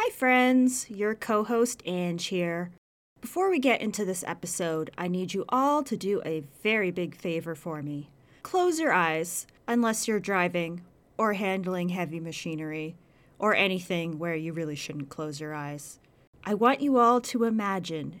Hi friends, your co-host Ange here. Before we get into this episode, I need you all to do a very big favor for me. Close your eyes, unless you're driving or handling heavy machinery or anything where you really shouldn't close your eyes. I want you all to imagine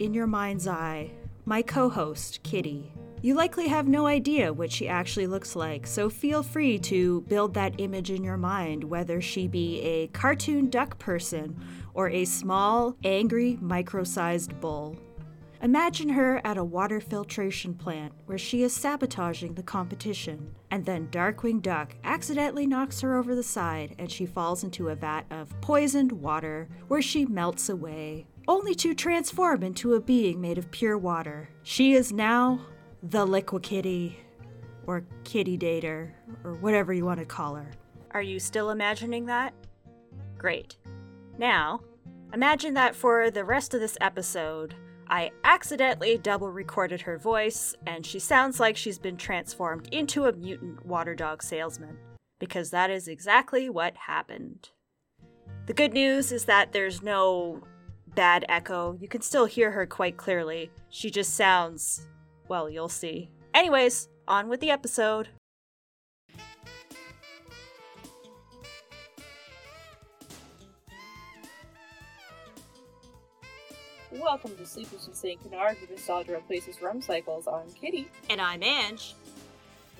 in your mind's eye, my co-host, Kitty. You likely have no idea what she actually looks like, so feel free to build that image in your mind, whether she be a cartoon duck person or a small, angry, micro-sized bull. Imagine her at a water filtration plant where she is sabotaging the competition, and then Darkwing Duck accidentally knocks her over the side and she falls into a vat of poisoned water where she melts away, only to transform into a being made of pure water. She is now the Liquikitty, or Kitty Dater, or whatever you want to call her. Are you still imagining that? Great. Now, imagine that for the rest of this episode, I accidentally double-recorded her voice, and she sounds like she's been transformed into a mutant water dog salesman, because that is exactly what happened. The good news is that there's no bad echo. You can still hear her quite clearly. She just sounds... well, you'll see. Anyways, on with the episode. Welcome to Sleepers with St. Canard, where nostalgia replaces rum cycles. I'm Kitty. And I'm Ange.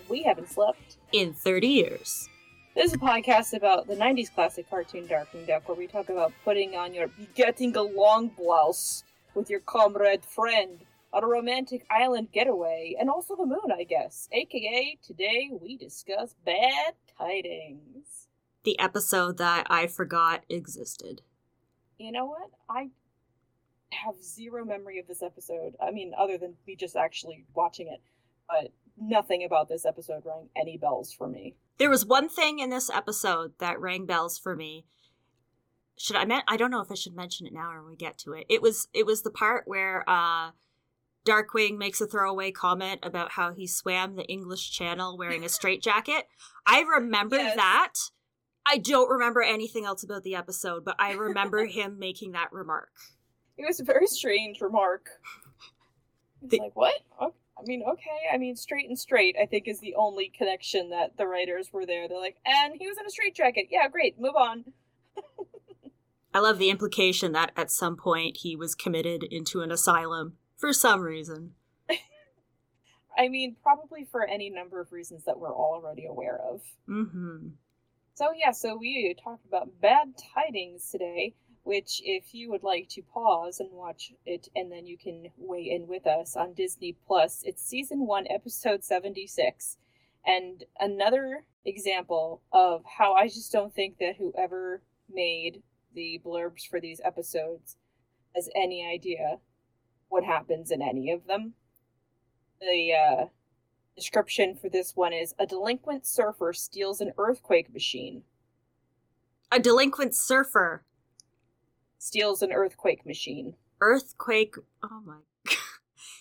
We haven't slept in 30 years. This is a podcast about the 90s classic cartoon Darkwing Duck, where we talk about putting on your getting along blouse with your comrade friend on a romantic island getaway, and also the moon, I guess. AKA, today we discuss Bad Tidings. The episode that I forgot existed. You know what? I have zero memory of this episode. I mean, other than me just actually watching it. But nothing about this episode rang any bells for me. There was one thing in this episode that rang bells for me. I don't know if I should mention it now or when we get to it. It was the part where... Darkwing makes a throwaway comment about how he swam the English Channel wearing a straitjacket. I remember that. I don't remember anything else about the episode, but I remember him making that remark. It was a very strange remark. Like, what? Okay, straight, I think, is the only connection that the writers were there. They're like, and he was in a straitjacket. Yeah, great, move on. I love the implication that at some point he was committed into an asylum. For some reason. I mean, probably for any number of reasons that we're already aware of. Mm-hmm. So we talked about Bad Tidings today, which if you would like to pause and watch it, and then you can weigh in with us on Disney+. It's Season 1, Episode 76. And another example of how I just don't think that whoever made the blurbs for these episodes has any idea what happens in any of them. The description for this one is, a delinquent surfer steals an earthquake machine. A delinquent surfer steals an earthquake machine. Earthquake, oh my god.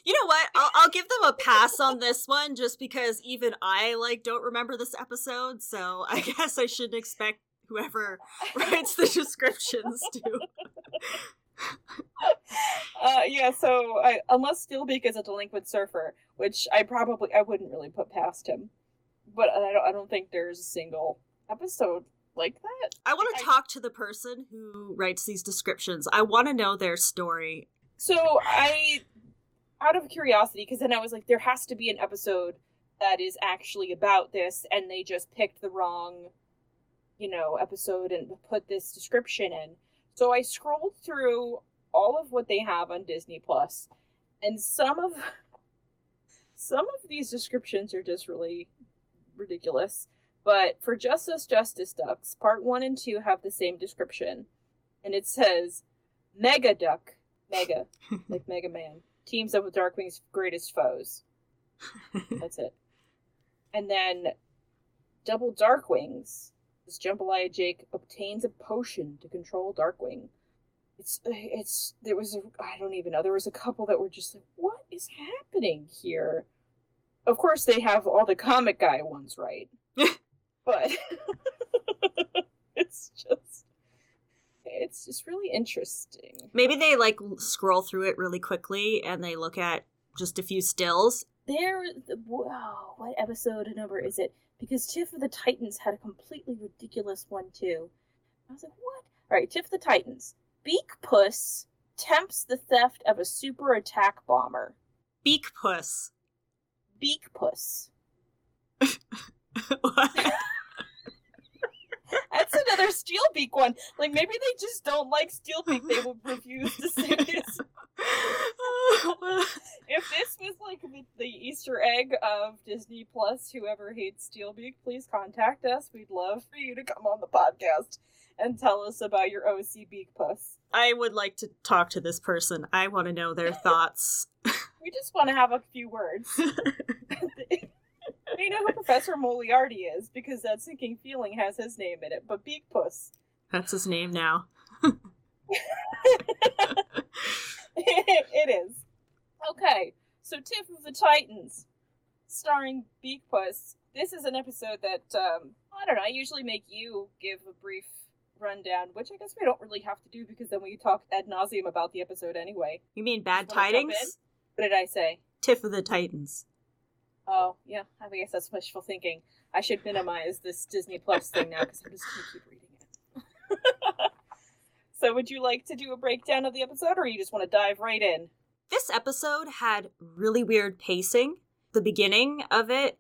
You know what, I'll give them a pass on this one, just because even I, don't remember this episode, so I guess I shouldn't expect whoever writes the descriptions to... unless Steelbeak is a delinquent surfer, which I wouldn't really put past him, but I don't think there's a single episode like that. I want to talk to the person who writes these descriptions. I want to know their story. So I, out of curiosity, because then I was like, there has to be an episode that is actually about this, and they just picked the wrong, episode and put this description in. So I scrolled through all of what they have on Disney+, and some of these descriptions are just really ridiculous. But for Justice Ducks, Part 1 and 2 have the same description. And it says, Mega Duck, Mega, like Mega Man, teams up with Darkwing's greatest foes. That's it. And then Double Darkwings. Jambalaya Jake obtains a potion to control Darkwing. There was a couple that were just like, what is happening here? Of course, they have all the comic guy ones right. but it's just really interesting. Maybe they like scroll through it really quickly and they look at just a few stills. Wow, what episode number is it? Because Tiff of the Titans had a completely ridiculous one too. I was like, what? All right, Tiff of the Titans. Beak Puss tempts the theft of a super attack bomber. Beak Puss. Beak Puss. What? That's another Steelbeak one. Like, maybe they just don't like Steelbeak. They will refuse to say this. If this was, like, the Easter egg of Disney Plus, whoever hates Steelbeak, please contact us. We'd love for you to come on the podcast and tell us about your OC Beak Puss. I would like to talk to this person. I want to know their thoughts. We just want to have a few words. We know who Professor Moriarty is, because That Sinking Feeling has his name in it, but Beak Puss. That's his name now. It is. Okay, so Tiff of the Titans, starring Beak Puss. This is an episode that, I don't know, I usually make you give a brief rundown, which I guess we don't really have to do, because then we talk ad nauseum about the episode anyway. You mean Bad Tidings? What did I say? Tiff of the Titans. Oh, yeah, I guess that's wishful thinking. I should minimize this Disney Plus thing now, because I'm just going to keep reading it. So would you like to do a breakdown of the episode, or you just want to dive right in? This episode had really weird pacing. The beginning of it,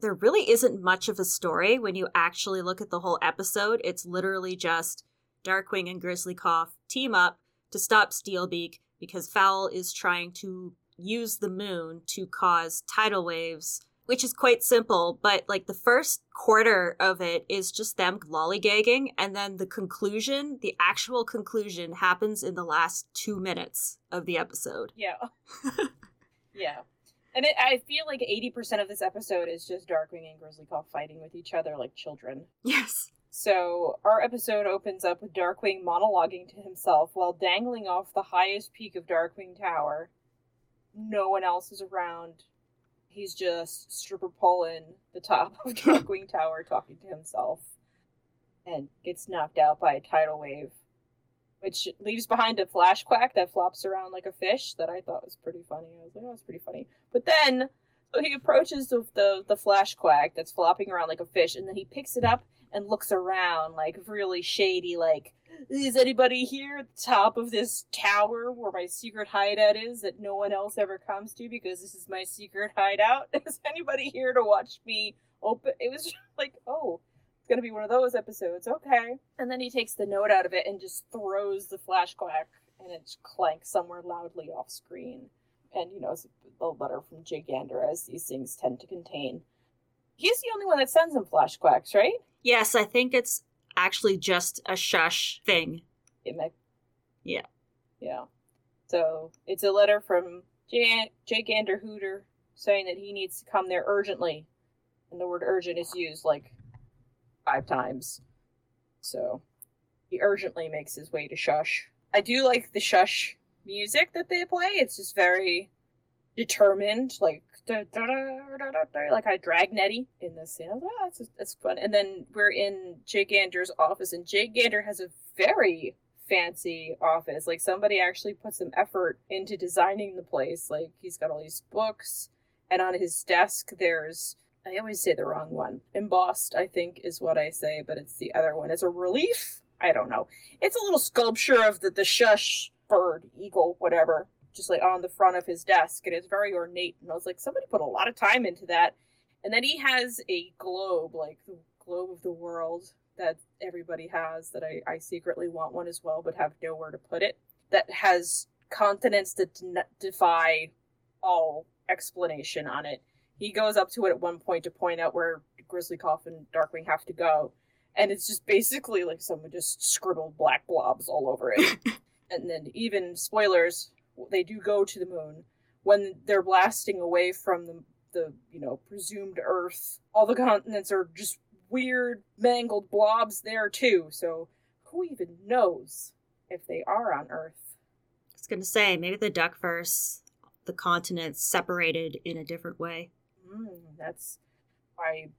there really isn't much of a story when you actually look at the whole episode. It's literally just Darkwing and Grizzlikof team up to stop Steelbeak, because FOWL is trying to use the moon to cause tidal waves, which is quite simple, but like the first quarter of it is just them lollygagging, and then the actual conclusion happens in the last 2 minutes of the episode. Yeah. Yeah. And I feel like 80% of this episode is just Darkwing and Grizzlikof fighting with each other like children. Yes. So our episode opens up with Darkwing monologuing to himself while dangling off the highest peak of Darkwing Tower. No one else is around. He's just stripper pulling the top of Darkwing Tower, talking to himself, and gets knocked out by a tidal wave, which leaves behind a flash quack that flops around like a fish that I thought was pretty funny. I was like, oh, that's pretty funny. But then so he approaches the flash quack that's flopping around like a fish, and then he picks it up and looks around like really shady, like, is anybody here at the top of this tower where my secret hideout is that no one else ever comes to, because this is my secret hideout? Is anybody here to watch me open? It was just like, oh, it's going to be one of those episodes. Okay. And then he takes the note out of it and just throws the flash quack, and it clanks somewhere loudly off screen. And, you know, it's a letter from Jake Gander, as these things tend to contain. He's the only one that sends him flash quacks, right? Yes, I think it's actually just a SHUSH thing. Yeah. So it's a letter from Jake Gander Hooter saying that he needs to come there urgently. And the word urgent is used like 5 times. So he urgently makes his way to SHUSH. I do like the SHUSH music that they play. It's just very determined, like da, da, da, da, da, da, like I Dragnetty in this, you know, that's fun. And then we're in Jake Gander's office, and Jake Gander has a very fancy office. Like somebody actually put some effort into designing the place. Like he's got all these books, and on his desk there's, I always say the wrong one, embossed I think is what I say, but it's the other one. It's a relief? I don't know. It's a little sculpture of the SHUSH bird, eagle, whatever, just like on the front of his desk, and it's very ornate, and I was like, somebody put a lot of time into that. And then he has a globe, like the globe of the world that everybody has, that I secretly want one as well but have nowhere to put it, that has continents that defy all explanation on it. He goes up to it at one point to point out where Grizzlikof and Darkwing have to go, and it's just basically like someone just scribbled black blobs all over it. And then even, spoilers, they do go to the moon. When they're blasting away from the you know, presumed Earth, all the continents are just weird, mangled blobs there too. So who even knows if they are on Earth? I was going to say, maybe the Duckverse, the continents separated in a different way. That's why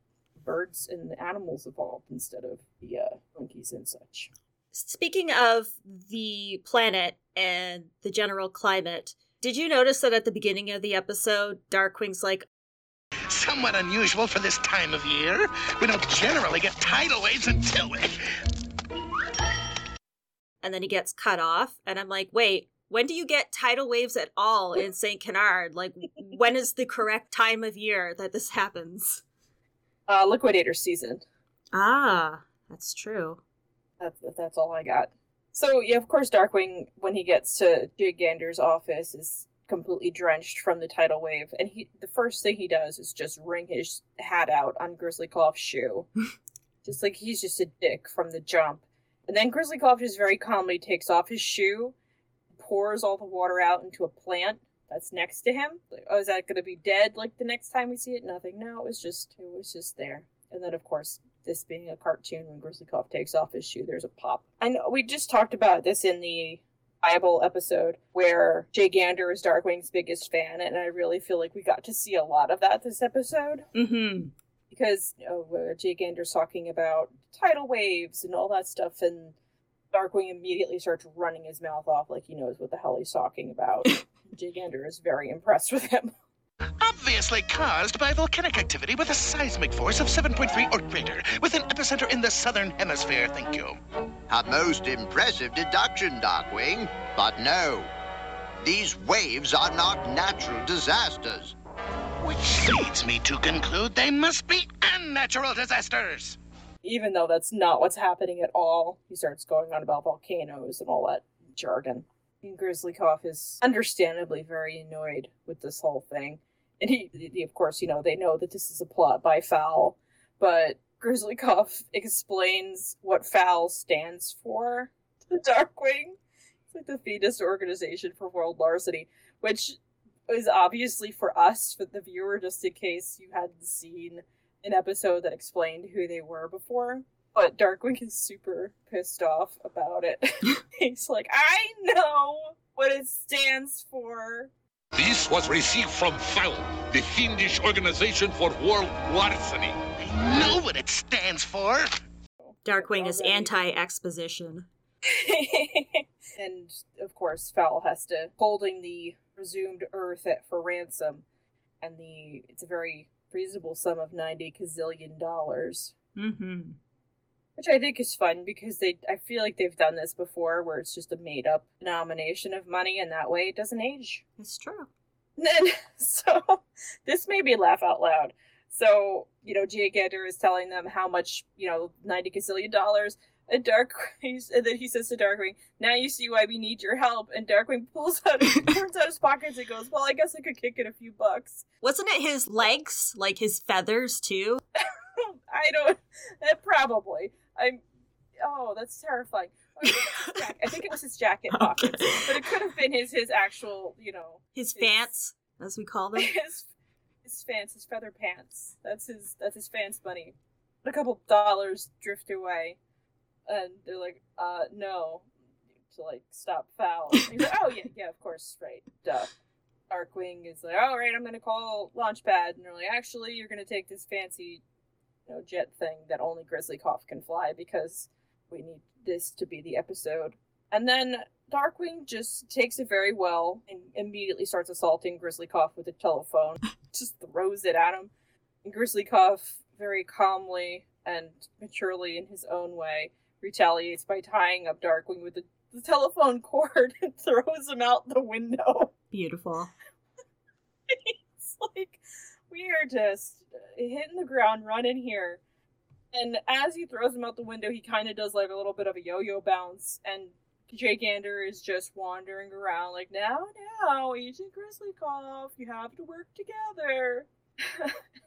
birds and animals evolved instead of the monkeys and such. Speaking of the planet and the general climate, did you notice that at the beginning of the episode, Darkwing's like, somewhat unusual for this time of year. We don't generally get tidal waves until it. And then he gets cut off, and I'm like, wait, when do you get tidal waves at all in St. Canard? Like, when is the correct time of year that this happens? Liquidator season. Ah, that's true. That's all I got. So, yeah, of course, Darkwing, when he gets to Jake Gander's office, is completely drenched from the tidal wave, and the first thing he does is just wring his hat out on Grizzlykof's shoe. Just like, he's just a dick from the jump. And then Grizzlikof just very calmly takes off his shoe, pours all the water out into a plant that's next to him. Like, oh, is that going to be dead, like, the next time we see it? Nothing. No, it was just there. And then, of course, this being a cartoon, when Grizzlikof takes off his shoe, there's a pop. I know we just talked about this in the Eyeball episode where Jake Gander is Darkwing's biggest fan, and I really feel like we got to see a lot of that this episode. Mm-hmm. Because Jake Gander's talking about tidal waves and all that stuff, and Darkwing immediately starts running his mouth off like he knows what the hell he's talking about. Jake Gander is very impressed with him. Obviously caused by volcanic activity with a seismic force of 7.3 or greater, with an epicenter in the southern hemisphere, thank you. A most impressive deduction, Darkwing. But no, these waves are not natural disasters. Which leads me to conclude they must be unnatural disasters. Even though that's not what's happening at all, he starts going on about volcanoes and all that jargon. And Grizzlikof is understandably very annoyed with this whole thing. And he, of course, you know, they know that this is a plot by FOWL, but Grizzlikof explains what FOWL stands for to Darkwing. It's like the Fetus Organization for World Larceny, which is obviously for us, for the viewer, just in case you hadn't seen an episode that explained who they were before. But Darkwing is super pissed off about it. He's like, I know what it stands for. This was received from FOWL, the Fiendish Organization for World Larceny. I know what it stands for. Darkwing is anti-exposition. And, of course, FOWL has to holding the resumed Earth for ransom, and it's a very reasonable sum of $90 gazillion. Mm-hmm. Which I think is fun because I feel like they've done this before, where it's just a made-up denomination of money, and that way it doesn't age. It's true. And then, so this made me laugh out loud. So, you know, Jake Gander is telling them how much, you know, $90 gazillion. And then he says to Darkwing, now you see why we need your help. And Darkwing turns out his pockets and goes, well, I guess I could kick in a few bucks. Wasn't it his legs? Like his feathers, too? Probably. Oh, that's terrifying. Okay, I think it was his jacket pockets. But it could have been his actual, you know. His fants, as we call them. His fants, his feather pants. That's his fants money. A couple dollars drift away. And they're like, no, to, like, stop FOWL. And he's like, oh, yeah, of course, right, duh. Darkwing is like, all right, I'm going to call Launchpad. And they're like, actually, you're going to take this fancy, you know, jet thing that only Grizzlikof can fly because we need this to be the episode. And then Darkwing just takes it very well and immediately starts assaulting Grizzlikof with a telephone. Just throws it at him. And Grizzlikof, very calmly and maturely in his own way, retaliates by tying up Darkwing with the telephone cord and throws him out the window. Beautiful. It's like, we are just hitting the ground running here. And as he throws him out the window, he kind of does like a little bit of a yo-yo bounce, and Jake Gander is just wandering around like, now, Agent Grizzlikof, you have to work together.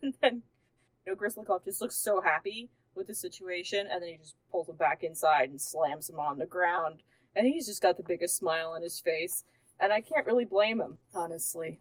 And then, you know, Grizzlikof just looks so happy with the situation, and then he just pulls him back inside and slams him on the ground, and he's just got the biggest smile on his face, and I can't really blame him, honestly.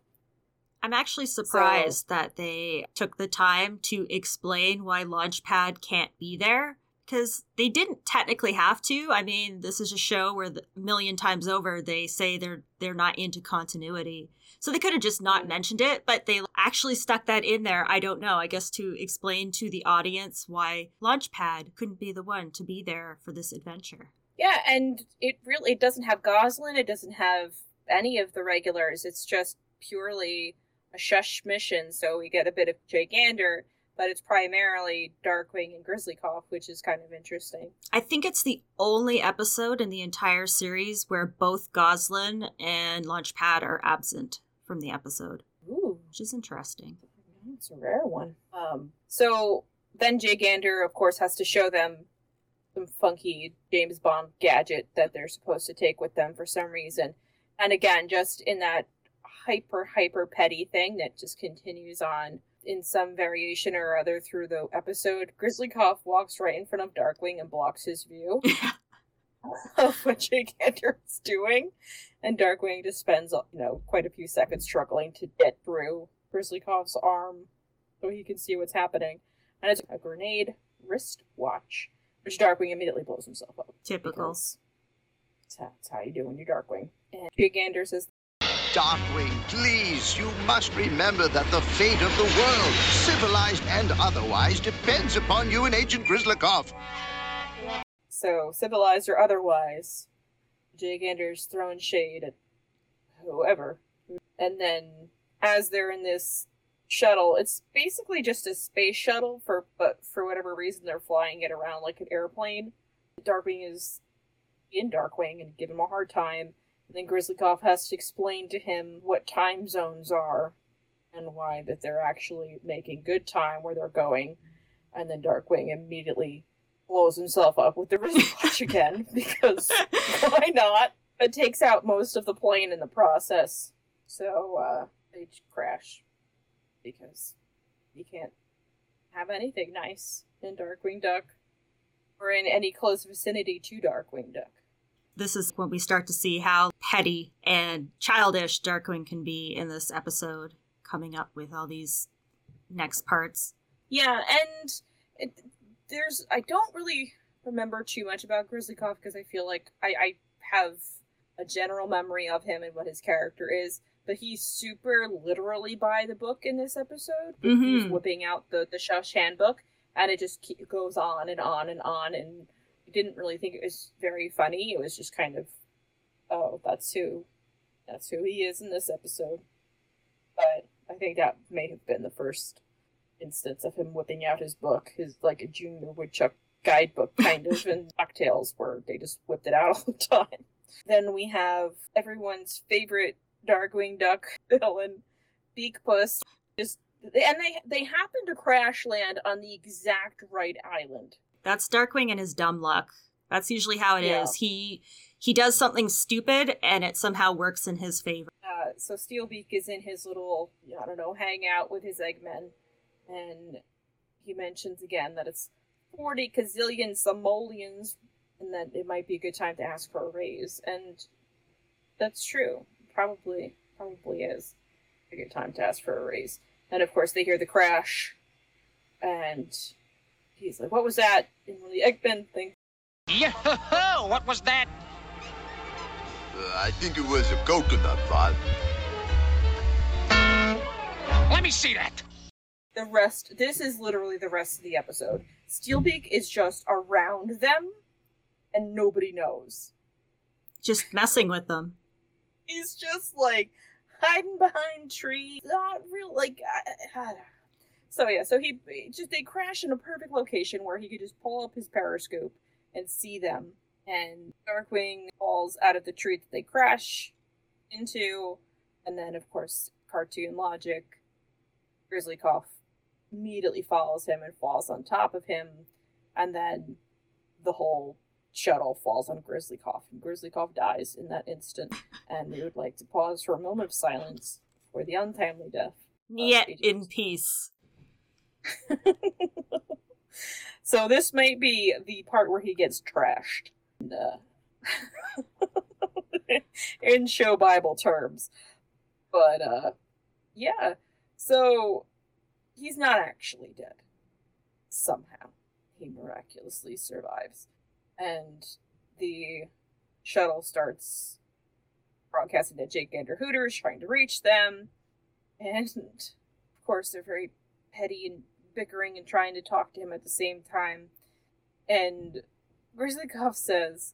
I'm actually surprised that they took the time to explain why Launchpad can't be there, because they didn't technically have to. I mean, this is a show where a million times over they say they're not into continuity. So they could have just not mentioned it, but they actually stuck that in there. I don't know. I guess to explain to the audience why Launchpad couldn't be the one to be there for this adventure. Yeah, and it doesn't have Goslyn. It doesn't have any of the regulars. It's just purely a SHUSH mission, so we get a bit of Jake Gander, but it's primarily Darkwing and Grizzlikof, which is kind of interesting. I think it's the only episode in the entire series where both Goslyn and Launchpad are absent from the episode. Ooh. Which is interesting. It's a rare one. So then Jake Gander, of course, has to show them some funky James Bond gadget that they're supposed to take with them for some reason. And again, just in that hyper petty thing that just continues on in some variation or other through the episode, Grizzlikof walks right in front of Darkwing and blocks his view of what Jake Gander is doing, and Darkwing just spends quite a few seconds struggling to get through Grizzlikof's arm so he can see what's happening, and it's a grenade wristwatch, which Darkwing immediately blows himself up. Typical. That's how you do when you're Darkwing. And Jake Gander says, "Darkwing, please, you must remember that the fate of the world, civilized and otherwise, depends upon you and Agent Grizzlikof." So, civilized or otherwise, Jake Gander's throwing shade at whoever. And then, as they're in this shuttle, it's basically just a space shuttle, but for whatever reason they're flying it around like an airplane. Darkwing is in Darkwing and give him a hard time. And then Grizzlikof has to explain to him what time zones are and why that they're actually making good time where they're going. And then Darkwing immediately blows himself up with the wristwatch again, because why not? It takes out most of the plane in the process. So they crash because you can't have anything nice in Darkwing Duck or in any close vicinity to Darkwing Duck. This is when we start to see how petty and childish Darkwing can be in this episode, coming up with all these next parts. Yeah, and I don't really remember too much about Grizzlikof because I feel like I have a general memory of him and what his character is, but he's super literally by the book in this episode. Mm-hmm. He's whipping out the SHUSH handbook, and it just goes on and on and on, and I didn't really think it was very funny. It was just kind of, oh, that's who he is in this episode. But I think that may have been the first instance of him whipping out his book, his like a Junior Woodchuck guidebook kind of, and DuckTales where they just whipped it out all the time. Then we have everyone's favorite Darkwing Duck villain, Beak Puss, and they happen to crash land on the exact right island. That's Darkwing and his dumb luck. That's usually how it is. He does something stupid, and it somehow works in his favor. So Steelbeak is in his little, hangout with his Eggmen. And he mentions again that it's 40 gazillion simoleons, and that it might be a good time to ask for a raise. And that's true. Probably is a good time to ask for a raise. And of course they hear the crash, and he's like, "What was that?" And the Eggman thing. Yo-ho-ho! What was that? I think it was a coconut pod. Let me see that. This is literally the rest of the episode. Steelbeak is just around them, and nobody knows. Just messing with them. He's just like hiding behind trees. Not real, like, I don't know. So yeah, they crash in a perfect location where he could just pull up his periscope and see them. And Darkwing falls out of the tree that they crash into. And then, of course, cartoon logic, Grizzlikof immediately follows him and falls on top of him. And then the whole shuttle falls on Grizzlikof. And Grizzlikof dies in that instant. And we would like to pause for a moment of silence for the untimely death. Yet in peace. So this might be the part where he gets trashed in show Bible terms, but so he's not actually dead somehow. he miraculously survives. And the shuttle starts broadcasting to Jake Gander Hooters, trying to reach them. And, of course, they're very petty and bickering and trying to talk to him at the same time. And Grizzlikof says,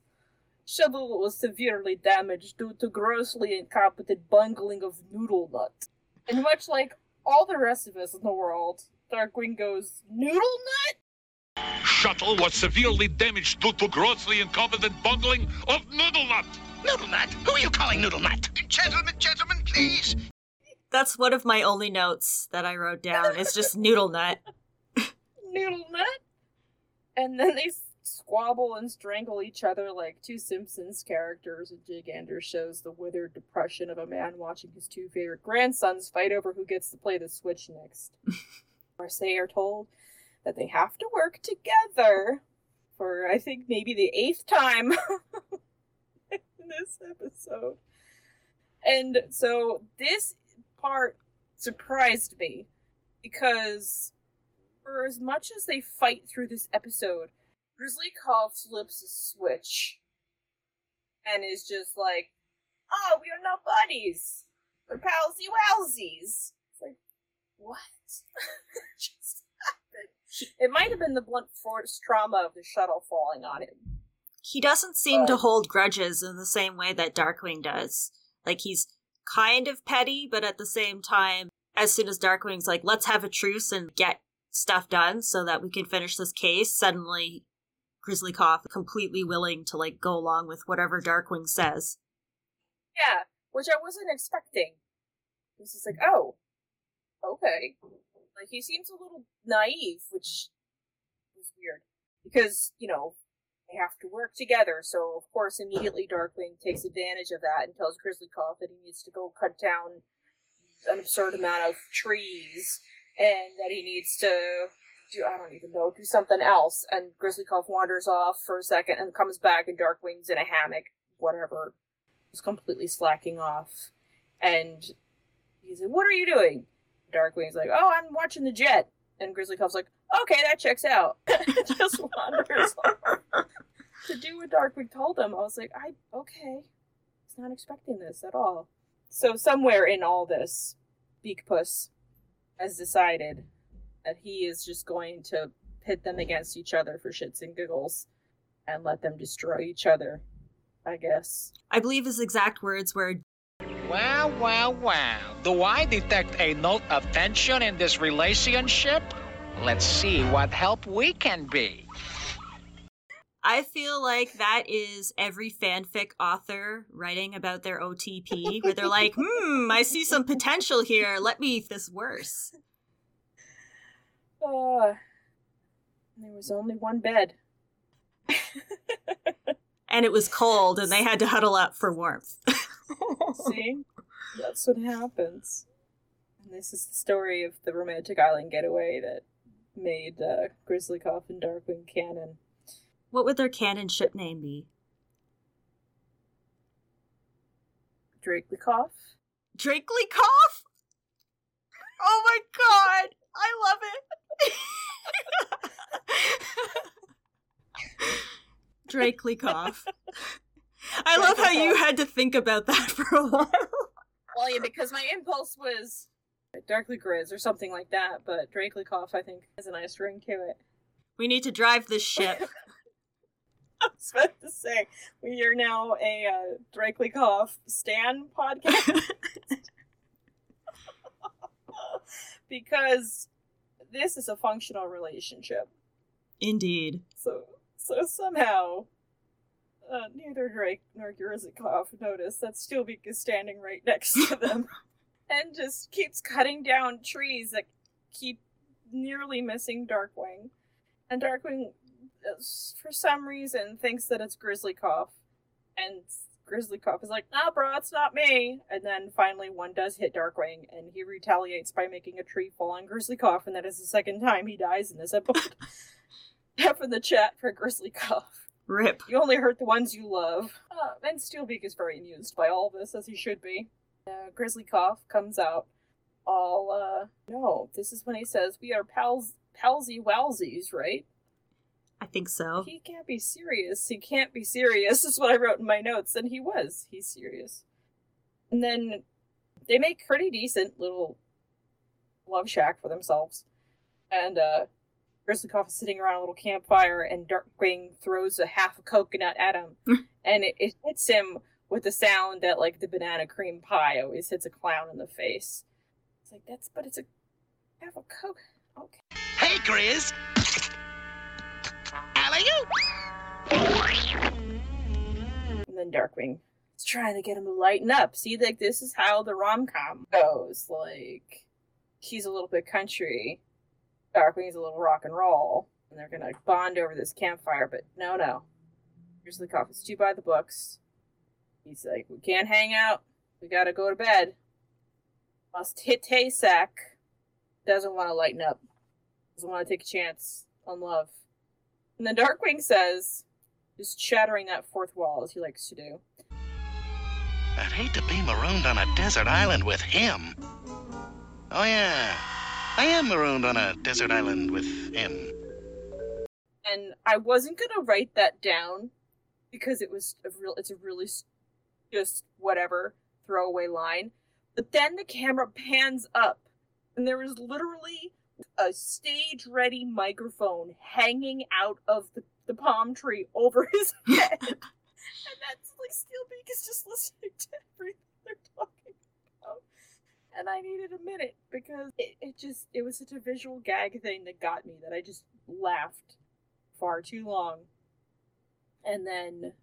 "Shuttle was severely damaged due to grossly incompetent bungling of Noodle Nut." And much like all the rest of us in the world, Darkwing goes, "Noodle Nut?" "Shuttle was severely damaged due to grossly incompetent bungling of Noodle Nut." "Noodle Nut? Who are you calling Noodle Nut?" Gentlemen, please. That's one of my only notes that I wrote down. It's just Noodle Nut. Noodle Nut? And then they squabble and strangle each other like two Simpsons characters, and Jake Gander shows the withered depression of a man watching his two favorite grandsons fight over who gets to play the Switch next. Of course, they are told that they have to work together for, I think, maybe the 8th time in this episode. And so this part surprised me, because for as much as they fight through this episode, Grizzlikof flips a switch and is just like, "Oh, we are not buddies. We're palsy-walsies." It's like, what? Just happened? It might have been the blunt force trauma of the shuttle falling on him. He doesn't seem to hold grudges in the same way that Darkwing does. Like, he's kind of petty, but at the same time, as soon as Darkwing's like, "Let's have a truce and get stuff done so that we can finish this case," suddenly Grizzlikof completely willing to like go along with whatever Darkwing says. Yeah, which I wasn't expecting. It was just like, oh, okay. Like, he seems a little naive, which is weird. Because, you know, they have to work together, so of course immediately Darkwing takes advantage of that and tells Grizzlikof that he needs to go cut down an absurd amount of trees, and that he needs to do something else. And Grizzlikof wanders off for a second and comes back, and Darkwing's in a hammock, whatever. He's completely slacking off. And he's like, "What are you doing?" Darkwing's like, "Oh, I'm watching the jet." And Grizzlykof's like, "Okay, that checks out." Just wanders off to do what Darkwing told him. I was like, okay. I was not expecting this at all. So somewhere in all this, Beak Puss has decided that he is just going to pit them against each other for shits and giggles and let them destroy each other, I guess. I believe his exact words were, Wow. "Do I detect a note of tension in this relationship? Let's see what help we can be." I feel like that is every fanfic author writing about their OTP, where they're like, I see some potential here. Let me make this worse. There was only one bed. And it was cold, and they had to huddle up for warmth. See? That's what happens. And this is the story of the romantic island getaway that made Grizzlikof and Darkwing canon. What would their canon ship name be? Drakelykov? Drakelykov? Oh my god! I love it! Drakelykov. I love how you had to think about that for a while. Well, yeah, because my impulse was Darkly Grizz or something like that, but Drakelykov, I think, has a nice ring to it. We need to drive this ship. I was about to say, we are now a Drakelykov stan podcast. Because this is a functional relationship. Indeed. So somehow, neither Drake nor Grizzlikof notice that Steelbeak is standing right next to them. And just keeps cutting down trees that keep nearly missing Darkwing. And Darkwing, for some reason, thinks that it's Grizzlikof, and Grizzlikof is like, "Nah, bro, it's not me." And then finally one does hit Darkwing, and he retaliates by making a tree fall on Grizzlikof, and that is the second time he dies in this episode. F in the chat for Grizzlikof. RIP. You only hurt the ones you love. And Steelbeak is very amused by all this, as he should be. Grizzlikof comes out all, no, this is when he says, "We are palsy-walsies, right?" I think so. He can't be serious. He can't be serious is what I wrote in my notes. And he was. He's serious. And then they make pretty decent little love shack for themselves. And Grizzlikof is sitting around a little campfire, and Darkwing throws a half a coconut at him. And it hits him with the sound that, like, the banana cream pie always hits a clown in the face. It's like, that's, but it's a half a coconut. Okay. Hey, Grizz! And then Darkwing is trying to get him to lighten up. See, like, this is how the rom-com goes. Like, he's a little bit country. Darkwing's a little rock and roll. And they're gonna bond over this campfire, but no. Grizzlikof is too by the books. He's like, we can't hang out. We gotta go to bed. Must hit Haysack. Doesn't want to lighten up. Doesn't want to take a chance on love. And then Darkwing says, just shattering that fourth wall as he likes to do, I'd hate to be marooned on a desert island with him. Oh yeah, I am marooned on a desert island with him. And I wasn't going to write that down because it's a really just whatever throwaway line. But then the camera pans up and there is literally a stage-ready microphone hanging out of the palm tree over his head. And that's like Steelbeak is just listening to everything they're talking about. And I needed a minute because it was such a visual gag thing that got me that I just laughed far too long. And then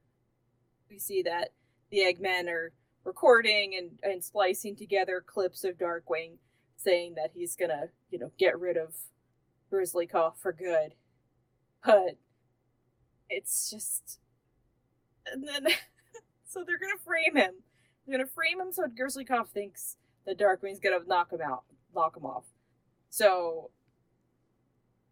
we see that the Eggmen are recording and splicing together clips of Darkwing saying that he's gonna, get rid of Grizzlikof for good. But it's just... And then... So they're gonna frame him. They're gonna frame him so Grizzlikof thinks that Darkwing's gonna knock him off. So...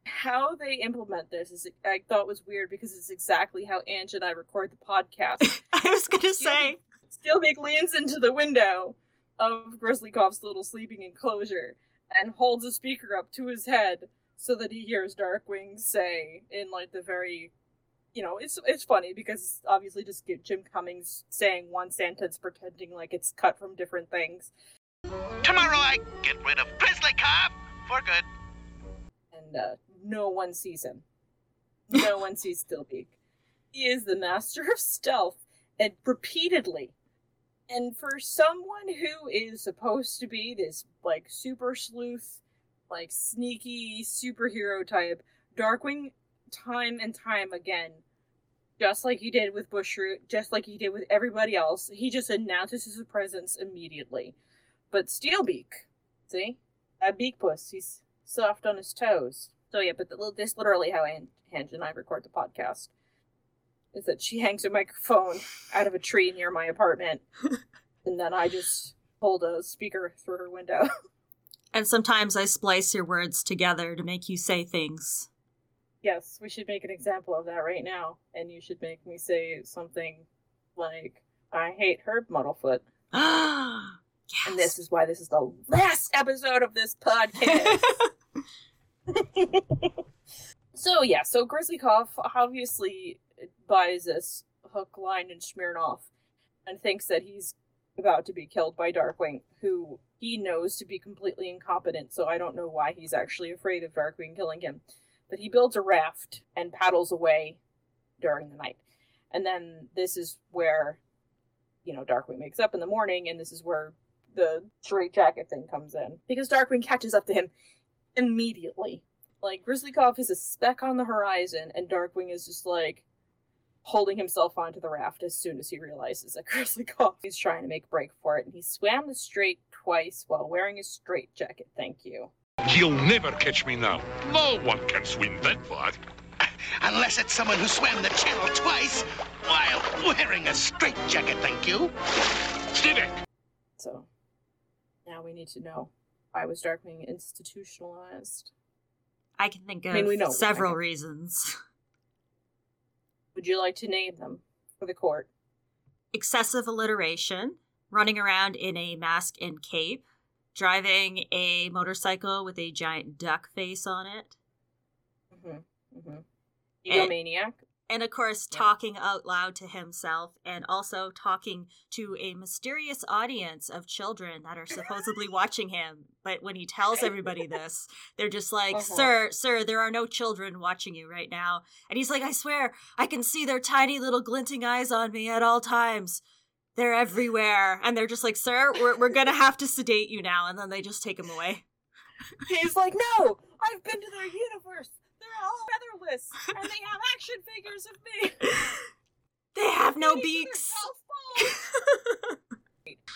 How they implement this is, I thought, was weird because it's exactly how Ange and I record the podcast. I was gonna say... Steelbeak leans into the window of Grizzlikov's little sleeping enclosure and holds a speaker up to his head so that he hears Darkwing say in, like, the very, it's funny because it's obviously just Jim Cummings saying one sentence pretending like it's cut from different things. Tomorrow I get rid of Grizzlikof for good. And no one sees him. No one sees Steelbeak. He is the master of stealth, and repeatedly. And for someone who is supposed to be this, like, super sleuth, like, sneaky superhero type, Darkwing, time and time again, just like he did with Bushroot, just like he did with everybody else, he just announces his presence immediately. But Steelbeak, see? That Beak Puss, he's soft on his toes. So yeah, but this literally how Ange and I record the podcast. Is that she hangs a microphone out of a tree near my apartment, and then I just hold a speaker through her window. And sometimes I splice your words together to make you say things. Yes, we should make an example of that right now, and you should make me say something like, I hate Herb Muddlefoot. Ah, yes. And this is why this is the last episode of this podcast. So Grizzlikof obviously... buys this hook, line, and Smirnoff and thinks that he's about to be killed by Darkwing, who he knows to be completely incompetent, so I don't know why he's actually afraid of Darkwing killing him. But he builds a raft and paddles away during the night. And then this is where, Darkwing wakes up in the morning, and this is where the straitjacket thing comes in. Because Darkwing catches up to him immediately. Like, Grizzlikof is a speck on the horizon, and Darkwing is just like, holding himself onto the raft as soon as he realizes that Grizzlikof is trying to make a break for it, and he swam the strait twice while wearing a straitjacket. Thank you. You'll never catch me now. No one can swim that far. Unless it's someone who swam the channel twice while wearing a straitjacket. Thank you. Steelbeak. So, now we need to know, why was Darkwing institutionalized? I can think of several reasons. Would you like to name them for the court? Excessive alliteration, running around in a mask and cape, driving a motorcycle with a giant duck face on it, mm-hmm. Mm-hmm. Egomaniac. And of course, talking out loud to himself and also talking to a mysterious audience of children that are supposedly watching him. But when he tells everybody this, they're just like, sir, there are no children watching you right now. And he's like, I swear, I can see their tiny little glinting eyes on me at all times. They're everywhere. And they're just like, sir, we're going to have to sedate you now. And then they just take him away. He's like, no, I've been to their universe. They're all featherless, and they have action figures of me. They have no beaks.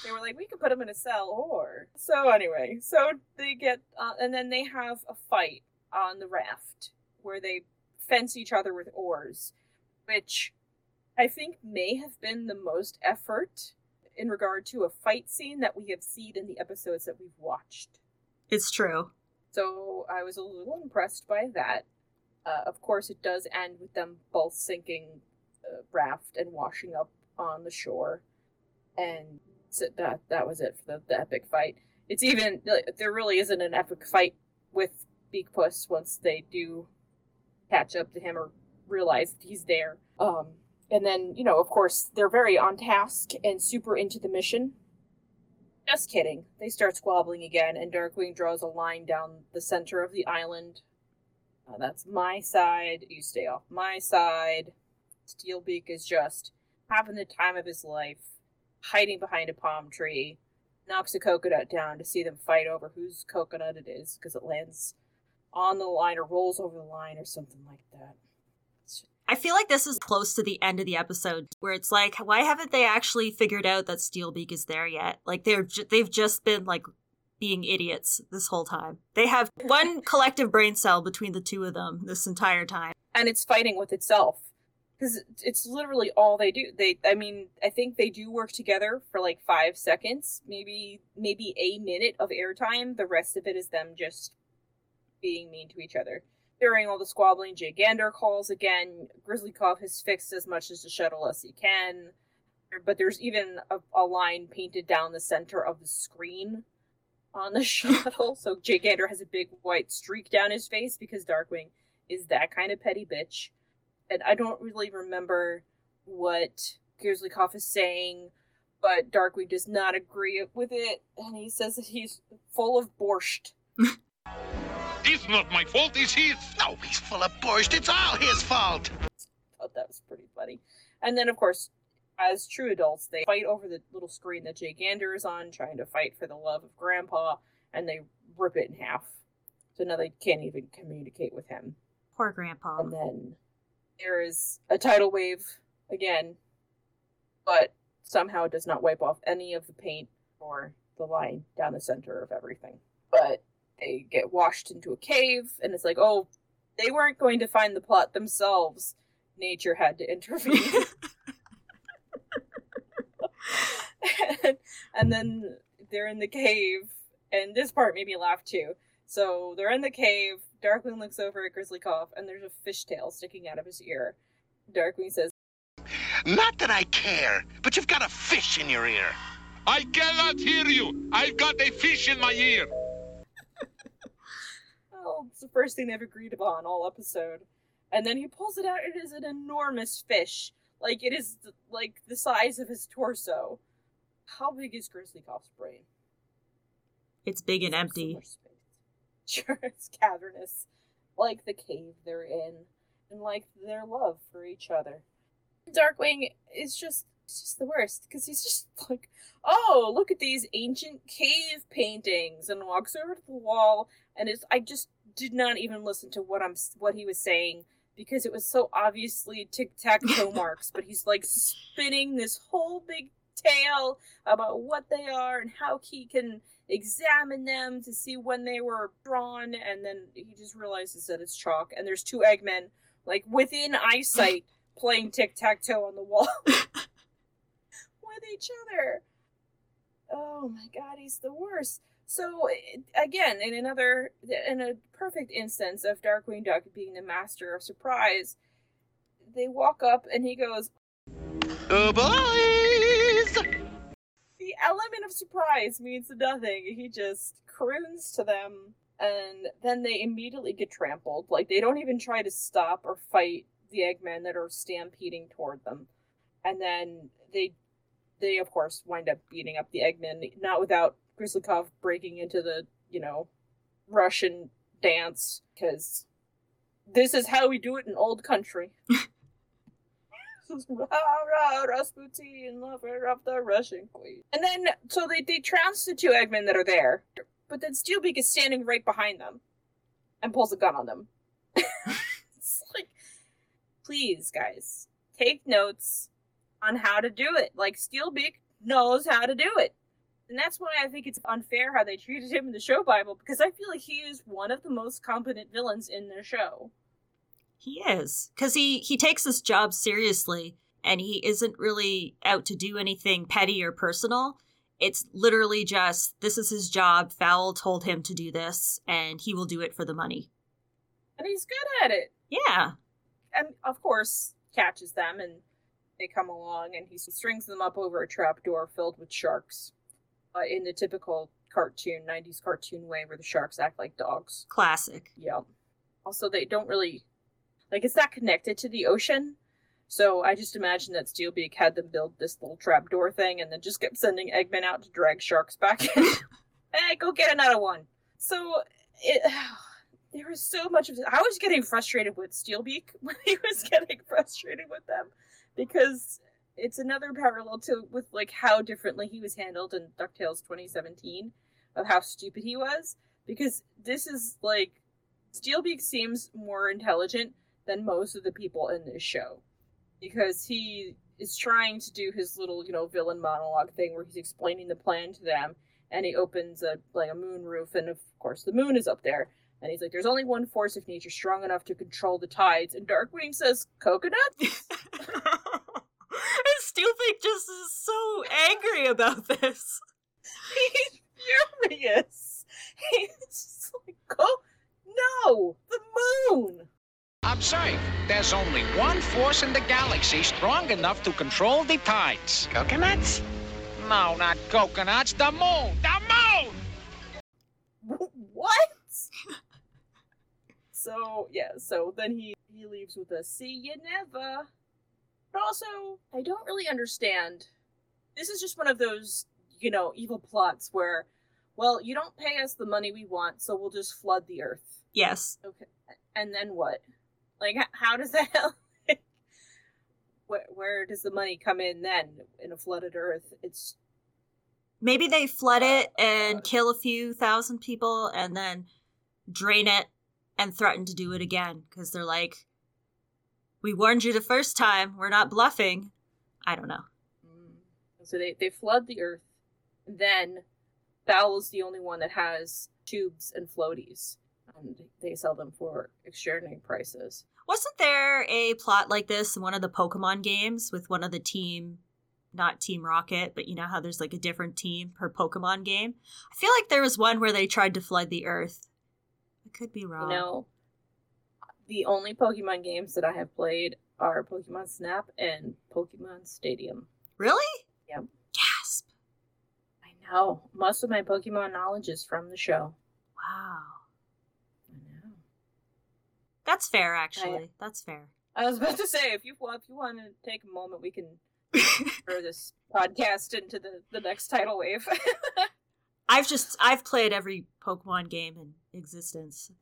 They were like, we could put them in a cell, or... So anyway, so they get... and then they have a fight on the raft, where they fence each other with oars, which I think may have been the most effort in regard to a fight scene that we have seen in the episodes that we've watched. It's true. So I was a little impressed by that. Of course, it does end with them both sinking the raft and washing up on the shore. And so that was it for the epic fight. It's even, there really isn't an epic fight with Beak Puss once they do catch up to him or realize that he's there. And then, you know, of course, they're very on task and super into the mission. Just kidding. They start squabbling again, and Darkwing draws a line down the center of the island. That's my side. You stay off my side. Steelbeak is just having the time of his life, hiding behind a palm tree, knocks a coconut down to see them fight over whose coconut it is, because it lands on the line or rolls over the line or something like that. I feel like this is close to the end of the episode where it's like, why haven't they actually figured out that Steelbeak is there yet? Like, they've just been, like, being idiots this whole time. They have one collective brain cell between the two of them this entire time. And it's fighting with itself. Because it's literally all they do. I think they do work together for, like, 5 seconds, maybe a minute of airtime. The rest of it is them just being mean to each other. During all the squabbling, Jake Gander calls again. Grizzlikof has fixed as much as the shuttle as he can. But there's even a line painted down the center of the screen on the shuttle. So Jake Gander has a big white streak down his face because Darkwing is that kind of petty bitch. And I don't really remember what Grizzlikof is saying, but Darkwing does not agree with it. And he says that he's full of borscht. It's not my fault, it's his. No, he's full of borscht, it's all his fault. I thought that was pretty funny. And then, of course, as true adults, they fight over the little screen that Jake Gander is on, trying to fight for the love of Grandpa, and they rip it in half. So now they can't even communicate with him. Poor Grandpa. And then there is a tidal wave again, but somehow it does not wipe off any of the paint or the line down the center of everything. But they get washed into a cave, and it's like, oh, they weren't going to find the plot themselves. Nature had to intervene. And then they're in the cave, and this part made me laugh too. So they're in the cave, Darkwing looks over at Grizzlikof, and there's a fishtail sticking out of his ear. Darkwing says, not that I care, but you've got a fish in your ear. I cannot hear you. I've got a fish in my ear. It's the first thing they've agreed upon all episode. And then he pulls it out. It is an enormous fish. Like, it is, like, the size of his torso. How big is Grizzlykop's brain? It's big and empty. Sure, it's cavernous. Like the cave they're in. And like their love for each other. Darkwing is just... It's just the worst, because he's just like, oh, look at these ancient cave paintings, and walks over to the wall, and I just did not even listen to what he was saying, because it was so obviously tic-tac-toe marks, but he's like spinning this whole big tale about what they are, and how he can examine them to see when they were drawn, and then he just realizes that it's chalk, and there's two Eggmen, like, within eyesight, playing tic-tac-toe on the wall. Each other. Oh my god, he's the worst. So again, in a perfect instance of Darkwing Duck being the master of surprise, they walk up and he goes, oh boys! The element of surprise means nothing. He just croons to them, and then they immediately get trampled. Like, they don't even try to stop or fight. the Eggmen that are stampeding toward them. And then they of course wind up beating up the Eggmen, not without Grizzlikof breaking into the, you know, Russian dance, because this is how we do it in old country. Rah, Rasputin, lover of the Russian queen. And then, so they trounce the two Eggmen that are there, but then Steelbeak is standing right behind them and pulls a gun on them. It's like, please, guys, take notes on how to do it. Like, Steelbeak knows how to do it. And that's why I think it's unfair how they treated him in the show Bible, because I feel like he is one of the most competent villains in the show. He is, because he takes his job seriously, and he isn't really out to do anything petty or personal. It's literally just, this is his job, FOWL told him to do this, and he will do it for the money. And he's good at it. Yeah. And, of course, catches them, and they come along, and he strings them up over a trapdoor filled with sharks, in the typical 90s cartoon way where the sharks act like dogs. Classic. Yeah. Also, they don't really... Like, it's not connected to the ocean, so I just imagine that Steelbeak had them build this little trapdoor thing and then just kept sending Eggmen out to drag sharks back in. Hey, go get another one! So, there was so much of this. I was getting frustrated with Steelbeak when he was getting frustrated with them, because it's another parallel to, with, like, how differently he was handled in DuckTales 2017, of how stupid he was, because this is, like, Steelbeak seems more intelligent than most of the people in this show, because he is trying to do his little, you know, villain monologue thing where he's explaining the plan to them, and he opens a moon roof, and of course the moon is up there, and he's like, there's only one force of nature strong enough to control the tides, and Darkwing says, coconut? And Steelbeak just is so angry about this. He's furious. He's just like, no! The moon! I'm sorry. There's only one force in the galaxy strong enough to control the tides. Coconuts? No, not coconuts. The moon! The moon! What? So then he leaves with a see you never. But also, I don't really understand. This is just one of those, you know, evil plots where, well, you don't pay us the money we want, so we'll just flood the earth. Yes. Okay. And then what? Like, how does that help? Where does the money come in then, in a flooded earth? It's... Maybe they flood it and kill a few thousand people and then drain it and threaten to do it again. Because they're like, we warned you the first time, we're not bluffing. I don't know. So they flood the earth. Then FOWL is the only one that has tubes and floaties. And they sell them for extraordinary prices. Wasn't there a plot like this in one of the Pokemon games with one of the team, not Team Rocket, but you know how there's like a different team per Pokemon game? I feel like there was one where they tried to flood the earth. I could be wrong. You know, the only Pokemon games that I have played are Pokemon Snap and Pokemon Stadium. Really? Yep. Gasp. I know. Most of my Pokemon knowledge is from the show. Wow. That's fair, actually. That's fair. I was about to say, if you want to take a moment, we can throw this podcast into the next tidal wave. I've played every Pokemon game in existence.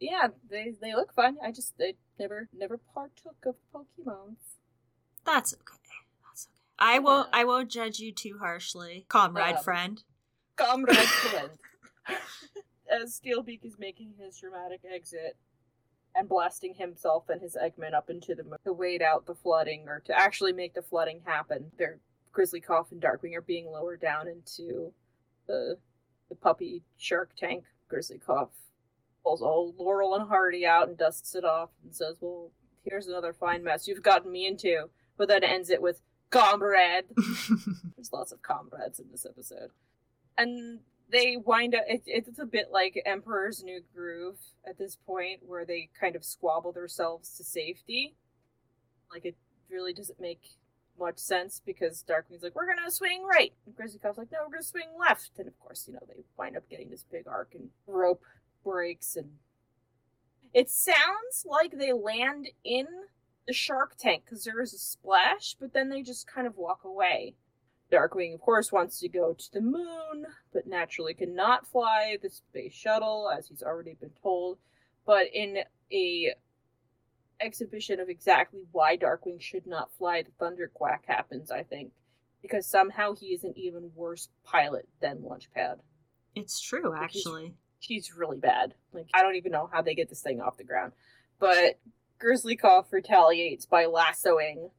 Yeah, they look fun. I never partook of Pokemon. That's okay. I won't judge you too harshly, comrade friend. As Steelbeak is making his dramatic exit and blasting himself and his Eggmen up into the moon to wait out the flooding, or to actually make the flooding happen. Their Grizzlikof and Darkwing are being lowered down into the puppy shark tank. Grizzlikof pulls old Laurel and Hardy out and dusts it off and says, well, here's another fine mess you've gotten me into. But then ends it with, comrade! There's lots of comrades in this episode. And they wind up, it's a bit like Emperor's New Groove at this point, where they kind of squabble themselves to safety. Like, it really doesn't make much sense, because Darkwing's like, we're gonna swing right! And Grizzlykop's like, no, we're gonna swing left! And of course, you know, they wind up getting this big arc, and rope breaks, and... It sounds like they land in the Shark Tank because there is a splash, but then they just kind of walk away. Darkwing, of course, wants to go to the moon, but naturally cannot fly the space shuttle, as he's already been told. But in a exhibition of exactly why Darkwing should not fly, the Thunder Quack happens, I think. Because somehow he is an even worse pilot than Launchpad. It's true, actually. He's really bad. Like, I don't even know how they get this thing off the ground. But Grizzlikof retaliates by lassoing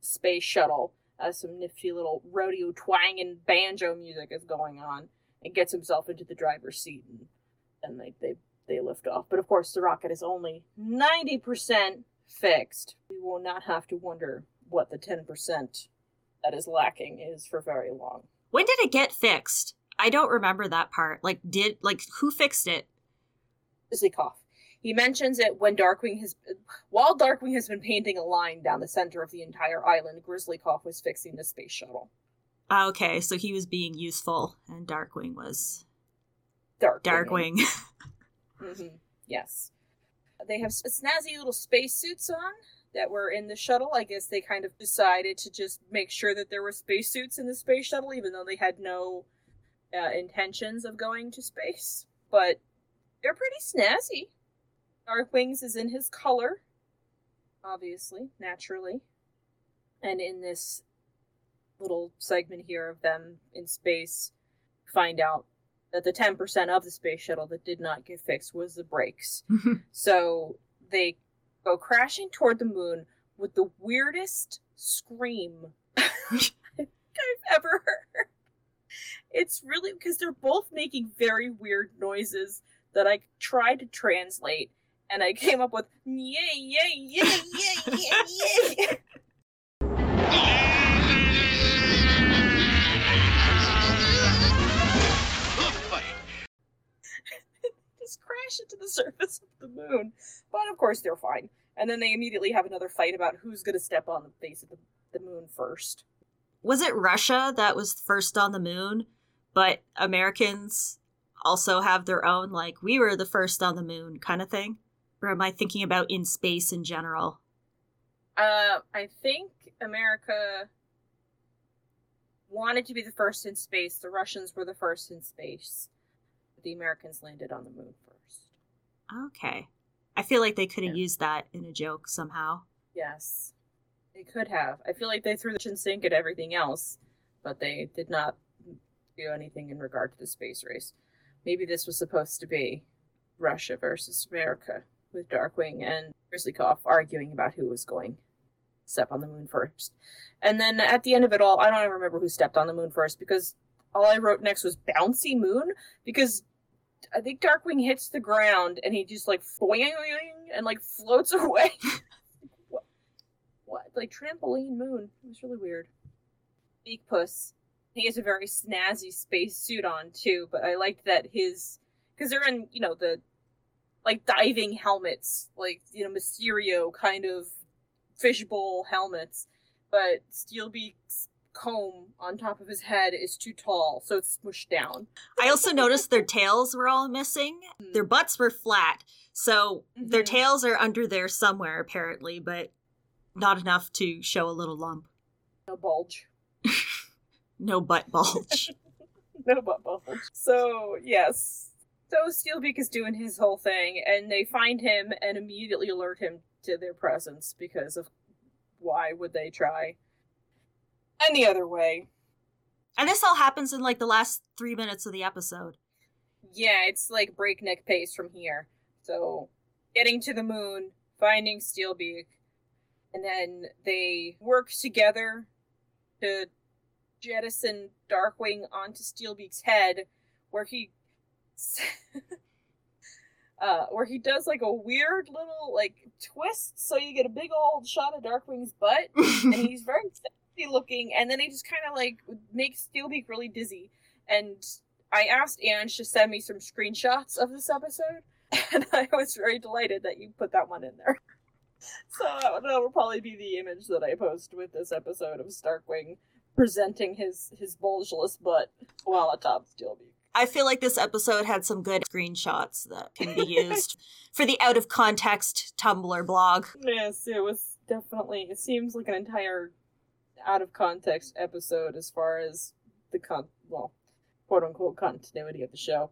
space shuttle as some nifty little rodeo twang and banjo music is going on, and gets himself into the driver's seat, and they lift off. But of course, the rocket is only 90% fixed. We will not have to wonder what the 10% that is lacking is for very long. When did it get fixed? I don't remember that part. Who fixed it? Grizzlikof. He mentions it while Darkwing has been painting a line down the center of the entire island, Grizzlikof was fixing the space shuttle. Okay, so he was being useful, and Darkwing was... Darkwing. Mm-hmm. Yes. They have snazzy little spacesuits on that were in the shuttle. I guess they kind of decided to just make sure that there were spacesuits in the space shuttle, even though they had no intentions of going to space. But they're pretty snazzy. Darkwing's is in his color, obviously, naturally. And in this little segment here of them in space, find out that the 10% of the space shuttle that did not get fixed was the brakes. So they go crashing toward the moon with the weirdest scream I've ever heard. It's really, because they're both making very weird noises that I tried to translate, and I came up with, yay, yay, yay, yay, yay, yay. Just crash into the surface of the moon. But of course they're fine. And then they immediately have another fight about who's going to step on the face of the moon first. Was it Russia that was first on the moon, but Americans also have their own, like, we were the first on the moon kind of thing? Or am I thinking about in space in general? I think America wanted to be the first in space. The Russians were the first in space. The Americans landed on the moon first. Okay. I feel like they could have used that in a joke somehow. Yes, they could have. I feel like they threw the kitchen sink at everything else, but they did not do anything in regard to the space race. Maybe this was supposed to be Russia versus America, with Darkwing and Grizzlikof arguing about who was going to step on the moon first. And then at the end of it all, I don't even remember who stepped on the moon first, because all I wrote next was bouncy moon, because I think Darkwing hits the ground and he just like floats away. What? Like trampoline moon. It was really weird. Beak Puss. He has a very snazzy space suit on, too, but I liked that because they're in, the, diving helmets, Mysterio kind of fishbowl helmets, but Steelbeak's comb on top of his head is too tall, so it's smooshed down. I also noticed their tails were all missing. Mm-hmm. Their butts were flat, so their tails are under there somewhere, apparently, but not enough to show a little lump. No bulge. No butt bulge. No butt bulge. So, yes. So Steelbeak is doing his whole thing, and they find him and immediately alert him to their presence, because of why would they try any other way? And this all happens in, the last 3 minutes of the episode. Yeah, it's, breakneck pace from here. So, getting to the moon, finding Steelbeak, and then they work together to jettison Darkwing onto Steelbeak's head, where he where he does a weird little twist, so you get a big old shot of Darkwing's butt, and he's very sexy looking, and then he just kind of makes Steelbeak really dizzy. And I asked Ange to send me some screenshots of this episode, and I was very delighted that you put that one in there. So that'll probably be the image that I post with this episode of Starkwing presenting his bulgeless butt while atop Steelbeak. I feel like this episode had some good screenshots that can be used for the out-of-context Tumblr blog. Yes, it was definitely, it seems like an entire out-of-context episode as far as the, quote-unquote continuity of the show.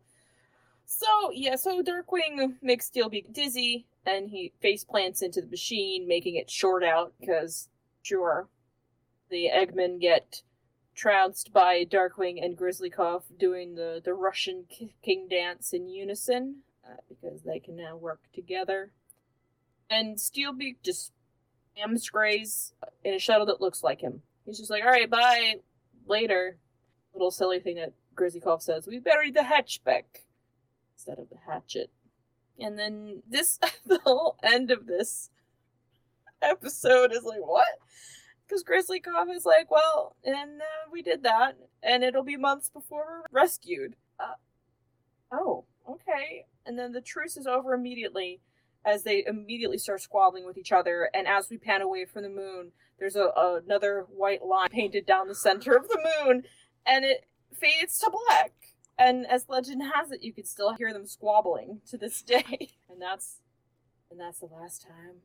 So, yeah, so Darkwing makes Steelbeak dizzy, and he face plants into the machine, making it short out, because, sure, the Eggmen get trounced by Darkwing and Grizzlikof doing the Russian king dance in unison, because they can now work together. And Steelbeak just spams Grays in a shuttle that looks like him. He's just like, alright, bye, later. Little silly thing that Grizzlikof says, we buried the hatchback instead of the hatchet. And then this, the whole end of this episode is like, what? Because Grizzlikof is like, well, and we did that, and it'll be months before we're rescued. Oh, okay. And then the truce is over immediately, as they immediately start squabbling with each other. And as we pan away from the moon, there's another white line painted down the center of the moon, and it fades to black. And as legend has it, you can still hear them squabbling to this day. And that's the last time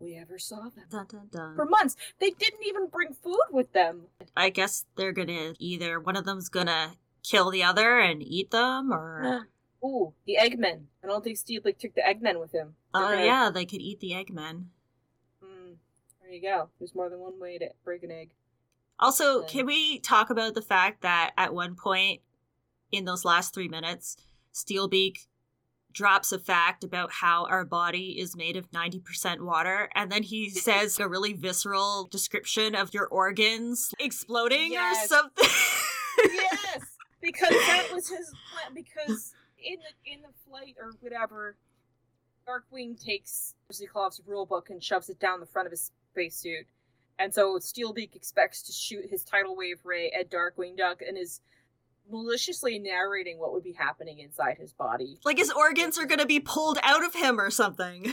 we ever saw them. Dun, dun, dun. For months. They didn't even bring food with them. I guess they're gonna, either one of them's gonna kill the other and eat them, or... Ooh, the Eggmen. I don't think Steve, took the Eggmen with him. Oh, yeah, they could eat the Eggmen. There you go. There's more than one way to break an egg. Also, can we talk about the fact that at one point in those last 3 minutes, Steelbeak drops a fact about how our body is made of 90% water, and then he says a really visceral description of your organs exploding or something. Yes! Because that was his plan, because... In the flight or whatever, Darkwing takes Grizzlyclaw's rulebook and shoves it down the front of his spacesuit. And so Steelbeak expects to shoot his tidal wave ray at Darkwing Duck and is maliciously narrating what would be happening inside his body. Like his organs are going to be pulled out of him or something.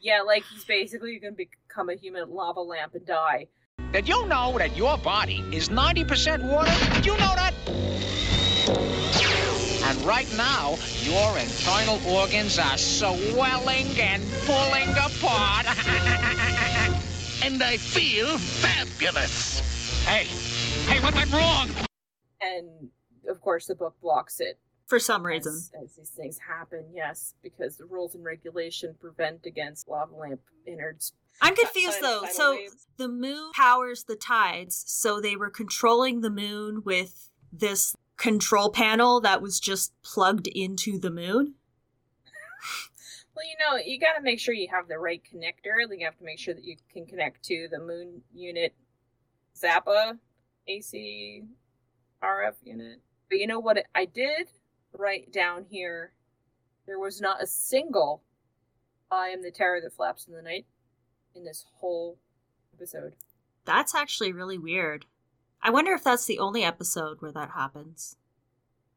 Yeah, like he's basically going to become a human lava lamp and die. Did you know that your body is 90% water? Did you know that? And right now, your internal organs are swelling and pulling apart. And I feel fabulous. Hey, what went wrong? And, of course, the book blocks it. For some reason. As these things happen, yes, because the rules and regulation prevent against lava lamp innards. I'm confused, though. So waves. The moon powers the tides, so they were controlling the moon with this... control panel that was just plugged into the moon? Well, you gotta make sure you have the right connector. You have to make sure that you can connect to the moon unit, Zappa, AC, RF unit. But you know what I did write down here? There was not a single I am the terror that flaps in the night in this whole episode. That's actually really weird. I wonder if that's the only episode where that happens.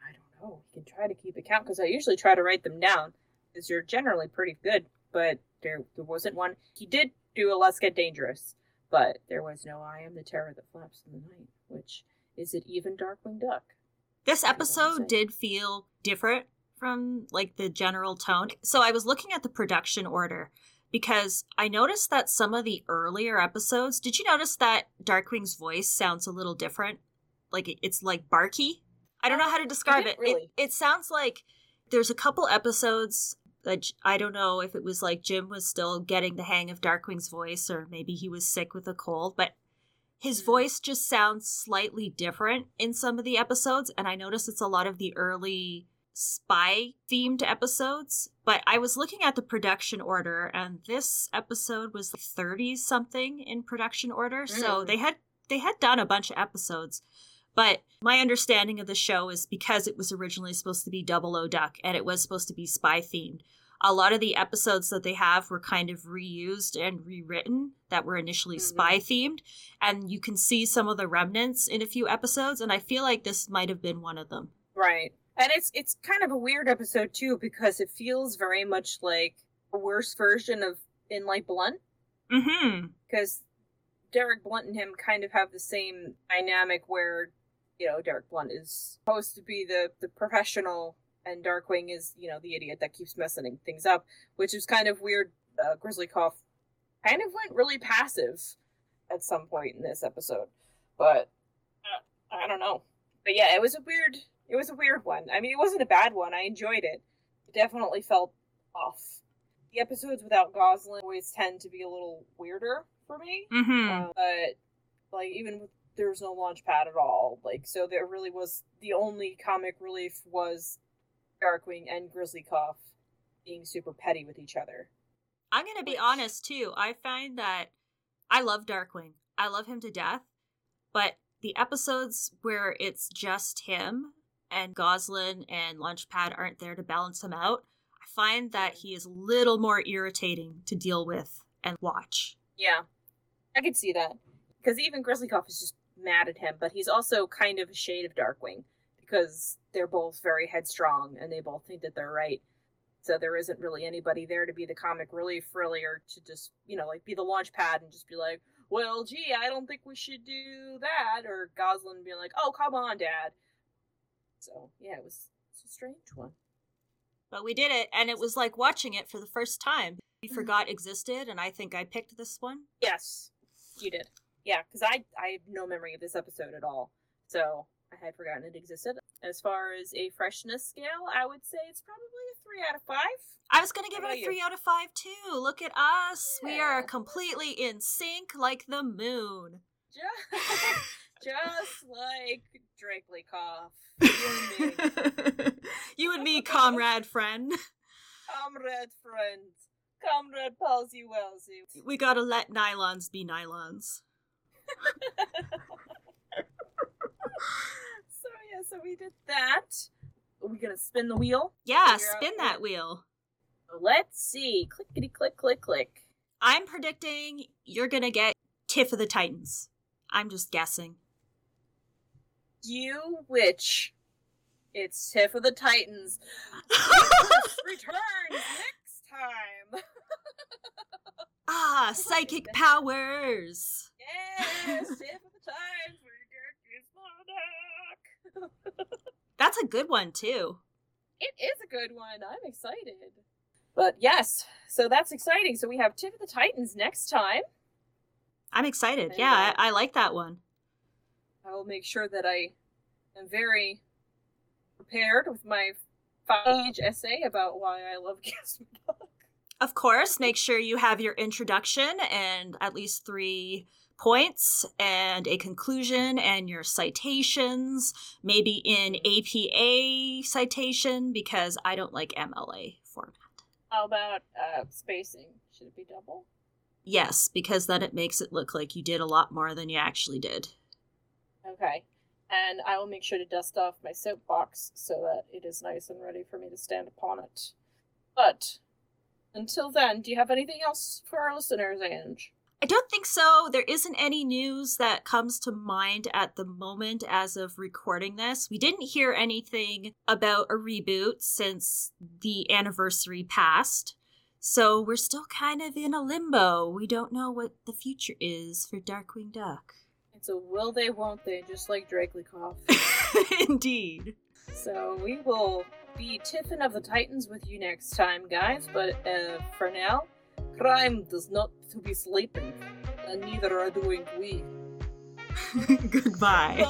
I don't know. You can try to keep account, because I usually try to write them down, because you're generally pretty good, but there wasn't one. He did do a Let's Get Dangerous, but there was no I Am the Terror That Flaps in the Night, which is it even Darkwing Duck? This episode did feel different from, the general tone. So I was looking at the production order, because I noticed that some of the earlier episodes... Did you notice that Darkwing's voice sounds a little different? It's barky? I don't know how to describe it. Really. It sounds like there's a couple episodes that I don't know if it was Jim was still getting the hang of Darkwing's voice, or maybe he was sick with a cold, but his voice just sounds slightly different in some of the episodes, and I noticed it's a lot of the early... spy-themed episodes, but I was looking at the production order, and this episode was 30-something in production order, so they had done a bunch of episodes, but my understanding of the show is because it was originally supposed to be Double O Duck, and it was supposed to be spy-themed, a lot of the episodes that they have were kind of reused and rewritten that were initially spy-themed, and you can see some of the remnants in a few episodes, and I feel like this might have been one of them. Right. And it's kind of a weird episode, too, because it feels very much like a worse version of Inlight Blunt. Mm-hmm. Because Derek Blunt and him kind of have the same dynamic where, Derek Blunt is supposed to be the professional, and Darkwing is, the idiot that keeps messing things up, which is kind of weird. Grizzlikof kind of went really passive at some point in this episode, but I don't know. But yeah, it was a weird one. I mean, it wasn't a bad one. I enjoyed it. It definitely felt off. The episodes without Goslyn always tend to be a little weirder for me. Mm-hmm. But like, even with, there was no Launchpad at all. Like, so there really was, the only comic relief was Darkwing and Grizzlikof being super petty with each other. I'm gonna be honest too. I find that I love Darkwing. I love him to death. But the episodes where it's just him and Goslyn and Launchpad aren't there to balance him out, I find that he is a little more irritating to deal with and watch. Yeah, I could see that. Because even Grizzlikof is just mad at him, but he's also kind of a shade of Darkwing, because they're both very headstrong and they both think that they're right. So there isn't really anybody there to be the comic relief, really, or to just, you know, like, be the Launchpad and just be like, well, gee, I don't think we should do that. Or Goslyn being like, oh, come on, Dad. So, yeah, it was a strange one. But we did it, and it was like watching it for the first time. We forgot existed, and I think I picked this one. Yes, you did. Yeah, because I have no memory of this episode at all, so I had forgotten it existed. As far as a freshness scale, I would say it's probably a 3 out of 5. I was going to give it a 3 out of 5, too. Look at us. Yeah. We are completely in sync like the moon. Just like Drakelykov. You and me, comrade friend. Comrade Palsy Welsy. We gotta let nylons be nylons. So we did that. Are we gonna spin the wheel? Yeah, spin that wheel. Let's see. Clickety click click click. I'm predicting you're gonna get Tiff of the Titans. I'm just guessing. You witch. It's Tiff of the Titans. Return next time. Ah, psychic powers. Yes, Tiff of the Titans. That's a good one, too. It is a good one. I'm excited. But yes, so that's exciting. So we have Tiff of the Titans next time. I'm excited. And yeah, I like that one. I will make sure that I am very prepared with my 5-page essay about why I love Gaston Duck. Of course, make sure you have your introduction and at least 3 points and a conclusion and your citations, maybe in APA citation, because I don't like MLA format. How about spacing? Should it be double? Yes, because then it makes it look like you did a lot more than you actually did. Okay. And I will make sure to dust off my soapbox so that it is nice and ready for me to stand upon it. But until then, do you have anything else for our listeners, Ange? I don't think so. There isn't any news that comes to mind at the moment as of recording this. We didn't hear anything about a reboot since the anniversary passed. So we're still kind of in a limbo. We don't know what the future is for Darkwing Duck. It's a will they, won't they, just like Drakelykov. Indeed. So we will be Tiffin of the Titans with you next time, guys. But for now, crime does not to be sleeping, and neither are doing we. Goodbye.